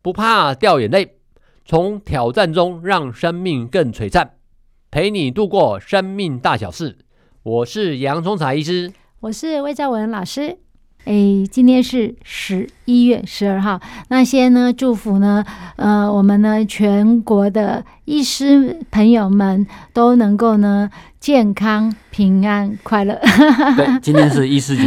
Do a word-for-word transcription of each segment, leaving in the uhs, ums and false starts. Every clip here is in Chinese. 不怕掉眼泪，从挑战中让生命更璀璨，陪你度过生命大小事。我是洋葱茶医师，我是魏兆玟老师。哎，今天是十一月十二号，那些呢祝福呢呃我们呢全国的医师朋友们都能够呢健康平安快乐。对，今天是医师节。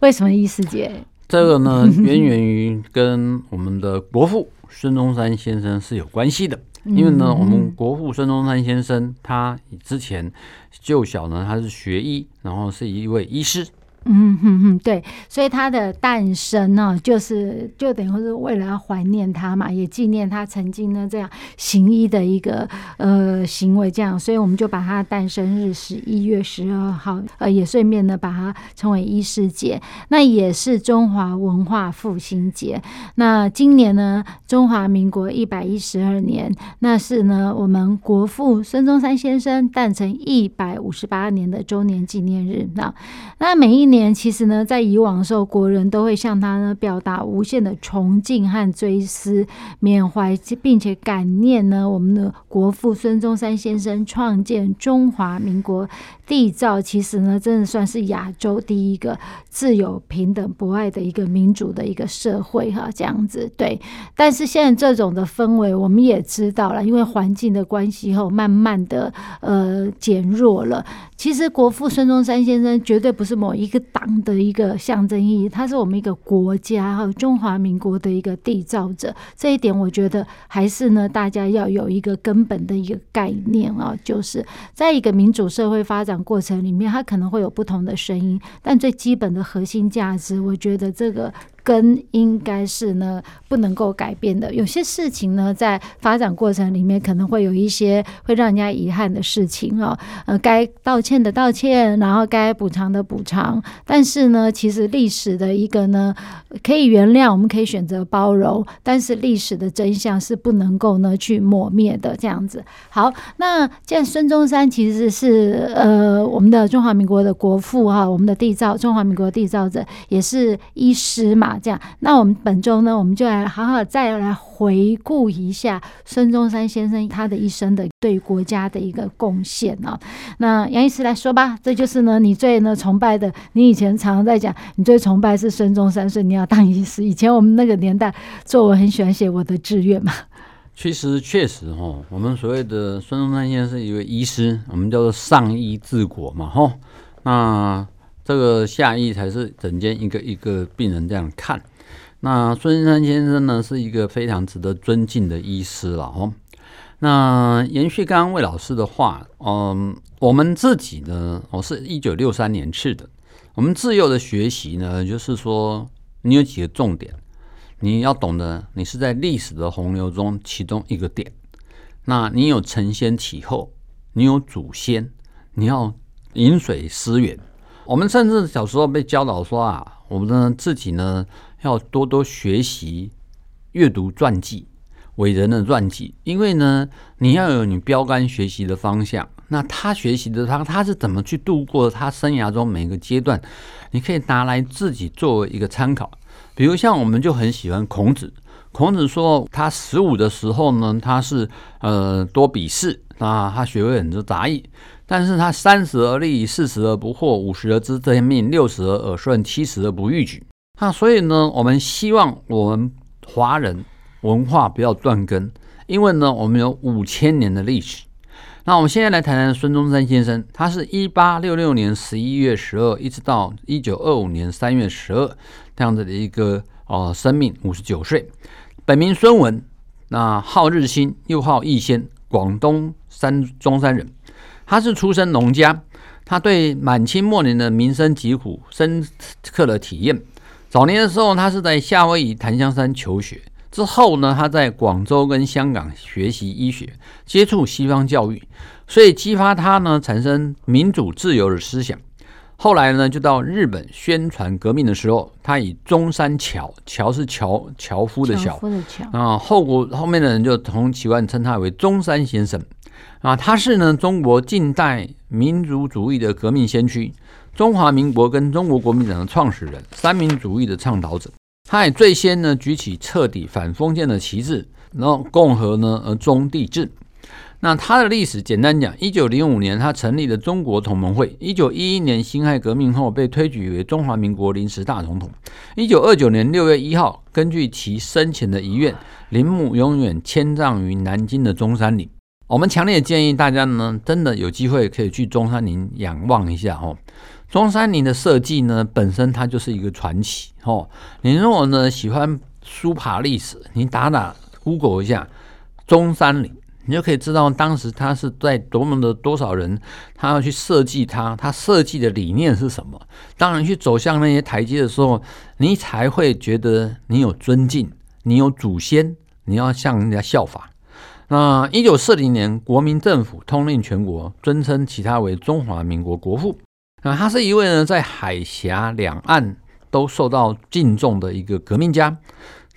为什么医师节？这个呢源源于跟我们的国父孙中山先生是有关系的。因为呢我们国父孙中山先生他之前就小呢他是学医，然后是一位医师。嗯哼哼，对，所以他的诞生呢、哦，就是就等于是为了要怀念他嘛，也纪念他曾经呢这样行医的一个呃行为，这样，所以我们就把他诞生日十一月十二号，呃，也顺便呢把它称为医师节，那也是中华文化复兴节。那今年呢，中华民国一百一十二年，那是呢我们国父孙中山先生诞辰一百五十八年的周年纪念日。那那每一年。其实呢，在以往的时候，国人都会向他呢表达无限的崇敬和追思、缅怀，并且感念呢我们的国父孙中山先生创建中华民国缔造，其实呢真的算是亚洲第一个自由、平等、博爱的一个民主的一个社会哈，这样子对。但是现在这种的氛围，我们也知道了，因为环境的关系后，慢慢的呃减弱了。其实国父孙中山先生绝对不是某一个党的一个象征意义，它是我们一个国家和中华民国的一个缔造者，这一点我觉得还是呢大家要有一个根本的一个概念啊、哦，就是在一个民主社会发展过程里面，它可能会有不同的声音，但最基本的核心价值，我觉得这个根应该是呢不能够改变的。有些事情呢在发展过程里面可能会有一些会让人家遗憾的事情哦，呃，该道歉的道歉，然后该补偿的补偿，但是呢其实历史的一个呢可以原谅，我们可以选择包容，但是历史的真相是不能够呢去抹灭的，这样子。好，那既然孙中山其实是呃我们的中华民国的国父啊，我们的缔造中华民国的缔造者，也是医师嘛，这样，那我们本周呢，我们就来好好再来回顾一下孙中山先生他的一生的对国家的一个贡献啊。那杨医师来说吧，这就是呢你最呢崇拜的，你以前常常在讲你最崇拜是孙中山，所以你要当医师。以前我们那个年代作文很喜欢写我的志愿嘛。其实确实、哦、我们所谓的孙中山先生是一位医师，我们叫做上医治国嘛、哦、那这个下医才是整间一个一个病人这样看。那孙中山先生呢是一个非常值得尊敬的医师了哦。那延续刚刚魏老师的话，嗯，我们自己呢，我、哦、是一九六三年次的，我们自幼的学习呢，就是说你有几个重点，你要懂得你是在历史的洪流中其中一个点。那你有承先启后，你有祖先，你要饮水思源。我们甚至小时候被教导说啊，我们呢自己呢要多多学习阅读传记，伟人的传记，因为呢你要有你标杆学习的方向。那他学习的他他是怎么去度过他生涯中每个阶段，你可以拿来自己作为一个参考。比如像我们就很喜欢孔子，孔子说他十五的时候呢，他是呃多笔试，那他学会很多杂役。但是他三十而立，四十而不惑，五十而知天命，六十而耳顺，七十而不逾矩。那所以呢，我们希望我们华人文化不要断根，因为呢，我们有五千年的历史。那我们现在来谈谈孙中山先生，他是一八六六年十一月十二，一直到一九二五年三月十二这样子的一个呃生命，五十九岁，本名孙文，那号日新，又号逸仙，广东山中山人。他是出身农家，他对满清末年的民生疾苦深刻的体验。早年的时候，他是在夏威夷檀香山求学，之后呢，他在广州跟香港学习医学，接触西方教育，所以激发他呢产生民主自由的思想。后来呢，就到日本宣传革命的时候，他以中山乔，乔是乔樵夫的乔，啊，后国后面的人就同习惯称他为中山先生。啊，他是呢中国近代民族主义的革命先驱，中华民国跟中国国民党的创始人，三民主义的倡导者。他也最先呢举起彻底反封建的旗帜，然后共和呢而中帝制。那他的历史简单讲，一九零五年他成立了中国同盟会，一九一一年辛亥革命后被推举为中华民国临时大总统，一九二九年六月一号根据其生前的遗愿，陵墓永远迁葬于南京的中山陵。我们强烈建议大家呢，真的有机会可以去中山陵仰望一下哦。中山陵的设计呢，本身它就是一个传奇哦。你如果呢喜欢书爬历史，你打打 Google 一下中山陵，你就可以知道当时他是在多么的多少人，他要去设计它，他设计的理念是什么。当你去走向那些台阶的时候，你才会觉得你有尊敬，你有祖先，你要向人家效法。那一九四零年国民政府通令全国，尊称其他为中华民国国父。那他是一位呢在海峡两岸都受到敬重的一个革命家。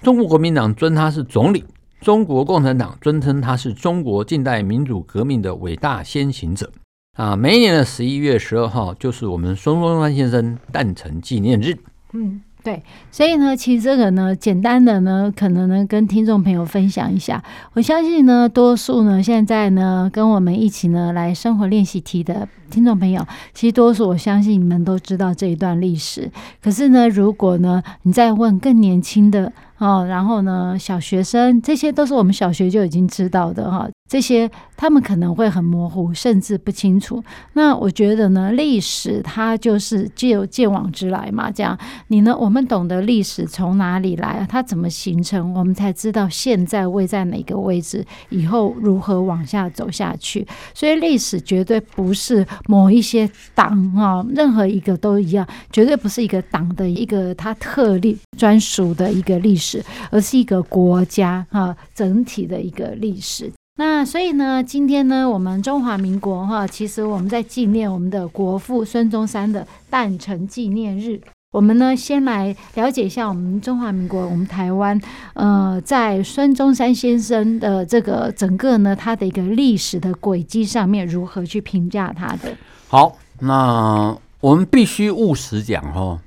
中国国民党尊他是总理，中国共产党尊称他是中国近代民主革命的伟大先行者。啊，每一年的十一月十二号就是我们孙中山先生诞辰纪念日。嗯，对，所以呢，其实这个呢，简单的呢，可能呢，跟听众朋友分享一下。我相信呢，多数呢，现在呢，跟我们一起呢，来生活练习题的听众朋友，其实多数我相信你们都知道这一段历史。可是呢，如果呢，你再问更年轻的哦，然后呢，小学生，这些都是我们小学就已经知道的哈、哦。这些他们可能会很模糊，甚至不清楚。那我觉得呢，历史它就是借由见往之来嘛，这样你呢，我们懂得历史从哪里来，它怎么形成，我们才知道现在位在哪个位置，以后如何往下走下去。所以历史绝对不是某一些党啊，任何一个都一样，绝对不是一个党的一个它特例专属的一个历史，而是一个国家啊整体的一个历史。那所以呢，今天呢，我们中华民国哈，其实我们在纪念我们的国父孙中山的诞辰纪念日。我们呢，先来了解一下我们中华民国，我们台湾，呃，在孙中山先生的这个整个呢，他的一个历史的轨迹上面，如何去评价他的？好，那我们必须务实讲哦，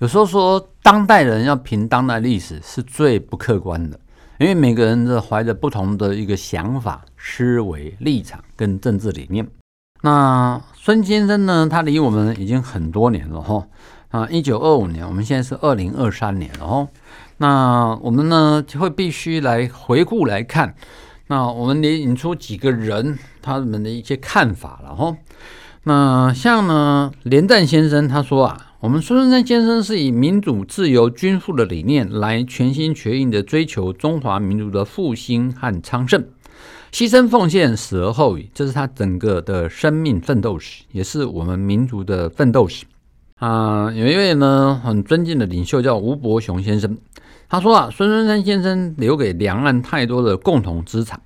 有时候说当代人要评当代历史是最不客观的。因为每个人都怀着不同的一个想法、思维、立场跟政治理念。那孙先生呢，他离我们已经很多年了哈。啊，一九二五年，我们现在是二零二三年了哈。那我们呢，会必须来回顾来看。那我们也引出几个人他们的一些看法了哈。那像呢，连战先生他说啊，我们孙中山先生是以民主、自由、均富的理念来全心全意的追求中华民族的复兴和昌盛，牺牲奉献，死而后已，这是他整个的生命奋斗史，也是我们民族的奋斗史。啊、呃，有一位呢很尊敬的领袖叫吴伯雄先生，他说啊，孙中山先生留给两岸太多的共同资产，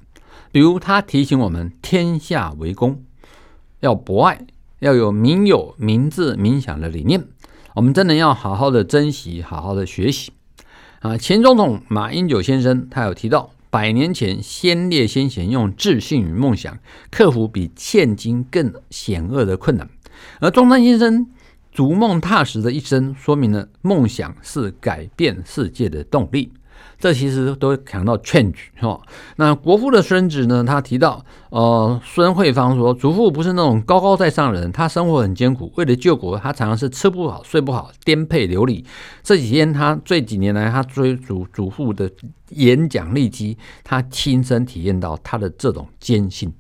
比如他提醒我们天下为公，要博爱，要有民有、民治、民享的理念。我们真的要好好的珍惜，好好的学习啊！前总统马英九先生他有提到，百年前先烈先贤用自信与梦想克服比现今更险恶的困难，而中山先生逐梦踏实的一生，说明了梦想是改变世界的动力。这其实都讲到 change 哦。那国父的孙子呢？他提到，呃，孙慧芳说，祖父不是那种高高在上的人，他生活很艰苦，为了救国，他常常是吃不好、睡不好，颠沛流离。这几天他这几年来，他追逐祖父的演讲利基，他亲身体验到他的这种艰辛。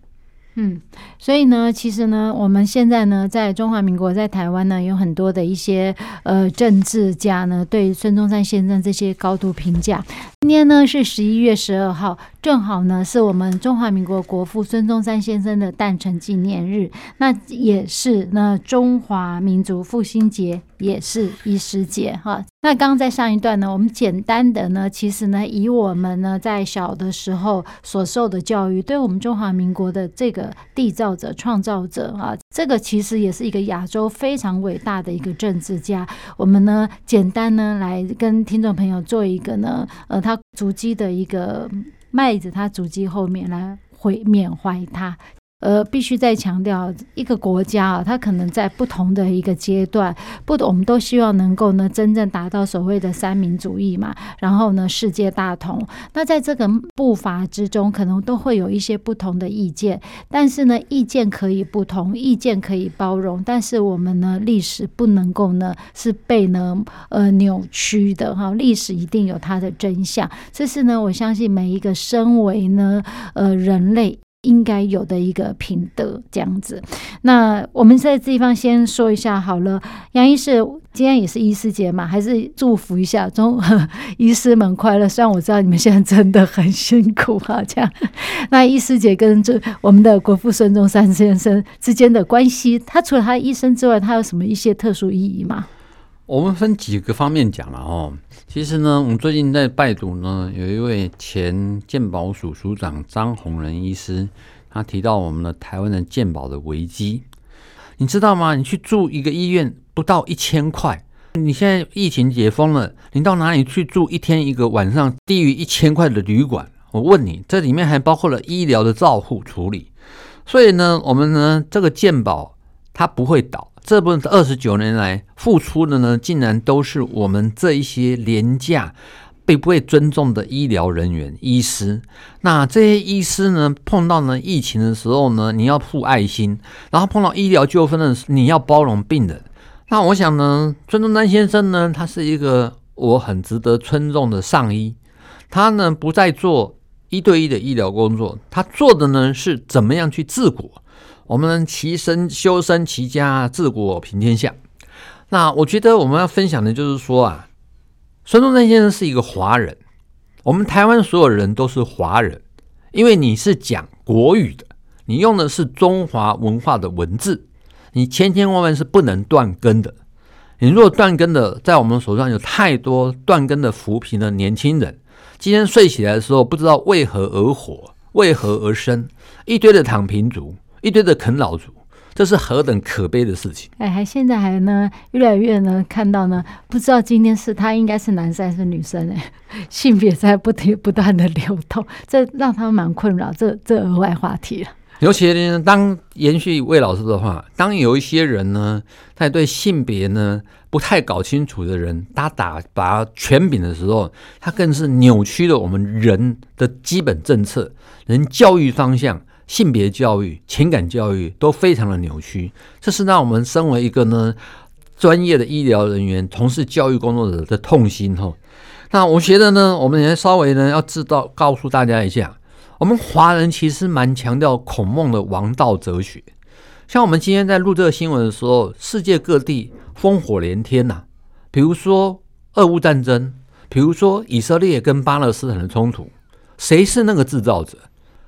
嗯，所以呢，其实呢，我们现在呢，在中华民国，在台湾呢，有很多的一些呃政治家呢，对孙中山先生这些高度评价。今天呢是十一月十二号，正好呢是我们中华民国国父孙中山先生的诞辰纪念日，那也是呢中华民族复兴节，也是医师节哈。那刚刚在上一段呢，我们简单的呢，其实呢以我们呢在小的时候所受的教育，对我们中华民国的这个缔造者、创造者啊，这个其实也是一个亚洲非常伟大的一个政治家。我们呢简单呢来跟听众朋友做一个呢，呃，他足迹的一个麦子，他足迹后面来回缅怀他。呃，必须再强调，一个国家啊，它可能在不同的一个阶段，不，我们都希望能够呢，真正达到所谓的三民主义嘛，然后呢，世界大同。那在这个步伐之中，可能都会有一些不同的意见，但是呢，意见可以不同，意见可以包容，但是我们呢，历史不能够呢是被呢呃扭曲的哈，历史一定有它的真相。这是呢，我相信每一个身为呢呃人类应该有的一个品德这样子。那我们在这地方先说一下好了，杨医师，今天也是医师节嘛，还是祝福一下中医师们快乐，虽然我知道你们现在真的很辛苦啊这样。那医师节跟我们的国父孙中山先生之间的关系，他除了他医生之外，他有什么一些特殊意义吗？我们分几个方面讲了哦。其实呢，我们最近在拜读呢，有一位前健保署署长张宏仁医师，他提到我们的台湾的健保的危机。你知道吗？你去住一个医院不到一千块，你现在疫情解封了，你到哪里去住一天一个晚上低于一千块的旅馆？我问你，这里面还包括了医疗的照护处理。所以呢，我们呢这个健保它不会倒。这部分二十九年来付出的呢，竟然都是我们这一些廉价被不被尊重的医疗人员、医师。那这些医师呢，碰到呢疫情的时候呢，你要付爱心，然后碰到医疗纠纷的时候，你要包容病人。那我想呢，孙中山先生呢，他是一个我很值得尊重的上医，他呢不再做一对一的医疗工作，他做的呢是怎么样去治国。我们其身修身齐家治国平天下。那我觉得我们要分享的就是说啊，孙中山先生是一个华人，我们台湾所有人都是华人，因为你是讲国语的，你用的是中华文化的文字，你千千万万是不能断根的。你如果断根的，在我们手上有太多断根的扶贫的年轻人，今天睡起来的时候不知道为何而活，为何而生，一堆的躺平族，一堆的啃老族，这是何等可悲的事情！哎，还现在还呢，越来越呢，看到呢，不知道今天是他应该是男生还是女生哎，性别在不停不断的流动，这让他们蛮困扰。这这额外话题了。尤其呢，当延续魏老师的话，当有一些人呢，在对性别呢不太搞清楚的人，他打把权柄的时候，他更是扭曲了我们人的基本政策、人教育方向。性别教育、情感教育都非常的扭曲，这是让我们身为一个呢专业的医疗人员、从事教育工作者的痛心吼。那我觉得呢，我们也稍微呢要知道告诉大家一下，我们华人其实蛮强调孔孟的王道哲学。像我们今天在录这个新闻的时候，世界各地烽火连天呐、啊，比如说俄乌战争，比如说以色列跟巴勒斯坦的冲突，谁是那个制造者？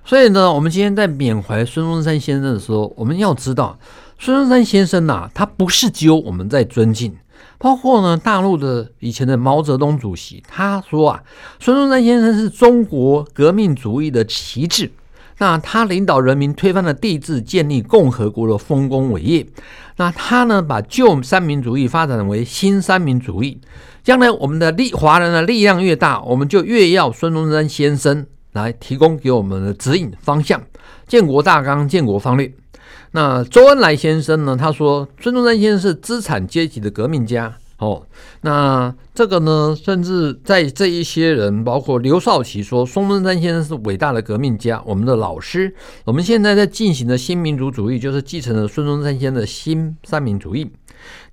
所以呢，我们今天在缅怀孙中山先生的时候，我们要知道，孙中山先生啊，他不是只有我们在尊敬，包括呢大陆的以前的毛泽东主席，他说啊，孙中山先生是中国革命主义的旗帜，那他领导人民推翻了帝制，建立共和国的丰功伟业。那他呢，把旧三民主义发展为新三民主义。将来我们的力华人的力量越大，我们就越要孙中山先生来提供给我们的指引方向，建国大纲、建国方略。那周恩来先生呢？他说，孙中山先生是资产阶级的革命家哦。那这个呢，甚至在这一些人，包括刘少奇说，孙中山先生是伟大的革命家，我们的老师。我们现在在进行的新民主主义，就是继承了孙中山先生的新三民主义。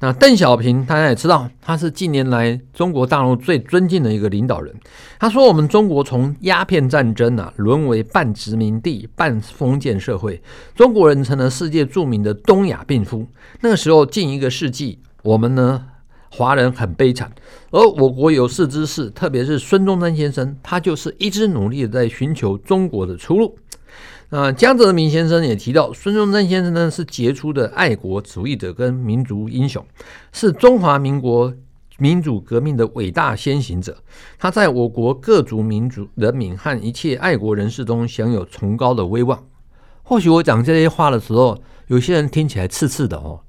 那邓小平大家也知道，他是近年来中国大陆最尊敬的一个领导人。他说，我们中国从鸦片战争啊，沦为半殖民地半封建社会，中国人成了世界著名的东亚病夫。那个时候近一个世纪，我们呢华人很悲惨，而我国有识之士，特别是孙中山先生，他就是一直努力的在寻求中国的出路。那江泽民先生也提到，孙中山先生呢是杰出的爱国主义者跟民族英雄，是中华民国民主革命的伟大先行者，他在我国各族民族人民和一切爱国人士中享有崇高的威望。或许我讲这些话的时候，有些人听起来刺刺的哦，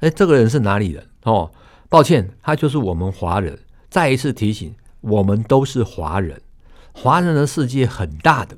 哎，这个人是哪里人哦？抱歉，他就是我们华人。再一次提醒，我们都是华人。华人的世界很大的，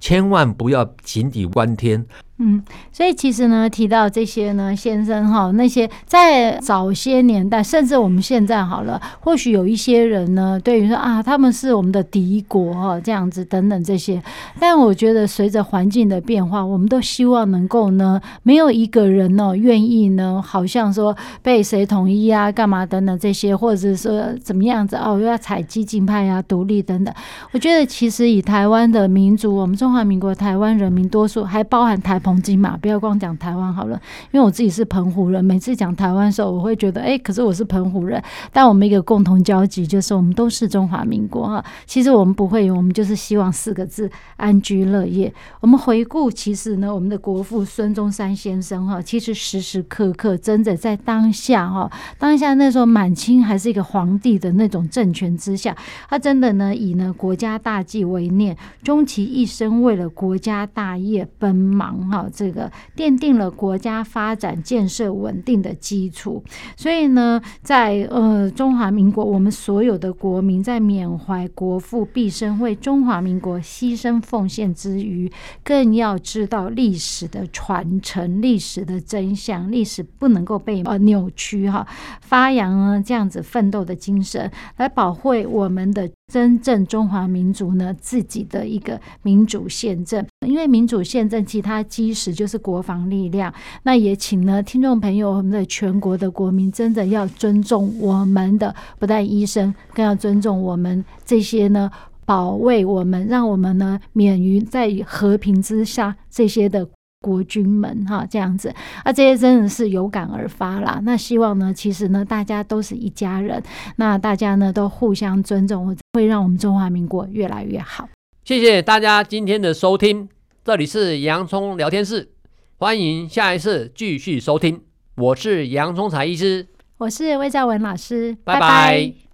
千万不要井底观天。嗯，所以其实呢，提到这些呢，先生哈，那些在早些年代，甚至我们现在好了，或许有一些人呢，对于说啊，他们是我们的敌国哈，这样子等等这些。但我觉得随着环境的变化，我们都希望能够呢，没有一个人呢、哦、愿意呢，好像说被谁统一啊，干嘛等等这些，或者说怎么样子哦，又要采激进派啊，独立等等。我觉得其实以台湾的民族，我们中华民国台湾人民多数，还包含台澎金马，不要光讲台湾好了，因为我自己是澎湖人，每次讲台湾的时候我会觉得哎、欸，可是我是澎湖人，但我们一个共同交集就是我们都是中华民国、啊、其实我们不会，我们就是希望四个字，安居乐业。我们回顾其实呢，我们的国父孙中山先生、啊、其实时时刻刻真的在当下、啊、当下那时候满清还是一个皇帝的那种政权之下，他真的呢以呢国家大计为念，终其一生为了国家大业奔忙，这个奠定了国家发展建设稳定的基础。所以呢，在呃中华民国，我们所有的国民在缅怀国父毕生为中华民国牺牲奉献之余，更要知道历史的传承、历史的真相，历史不能够被呃扭曲哈。发扬呢这样子奋斗的精神，来保护我们的真正中华民族呢自己的一个民主宪政。因为民主宪政其他基石就是国防力量。那也请呢听众朋友，我们的全国的国民真的要尊重我们的不但医生，更要尊重我们这些呢保卫我们，让我们呢免于在和平之下这些的国军们哈，这样子啊，这些真的是有感而发啦。那希望呢，其实呢，大家都是一家人，那大家呢都互相尊重，会让我们中华民国越来越好。谢谢大家今天的收听，这里是洋葱聊天室，欢迎下一次继续收听。我是杨聪才医师，我是魏兆玟老师，拜拜。拜拜。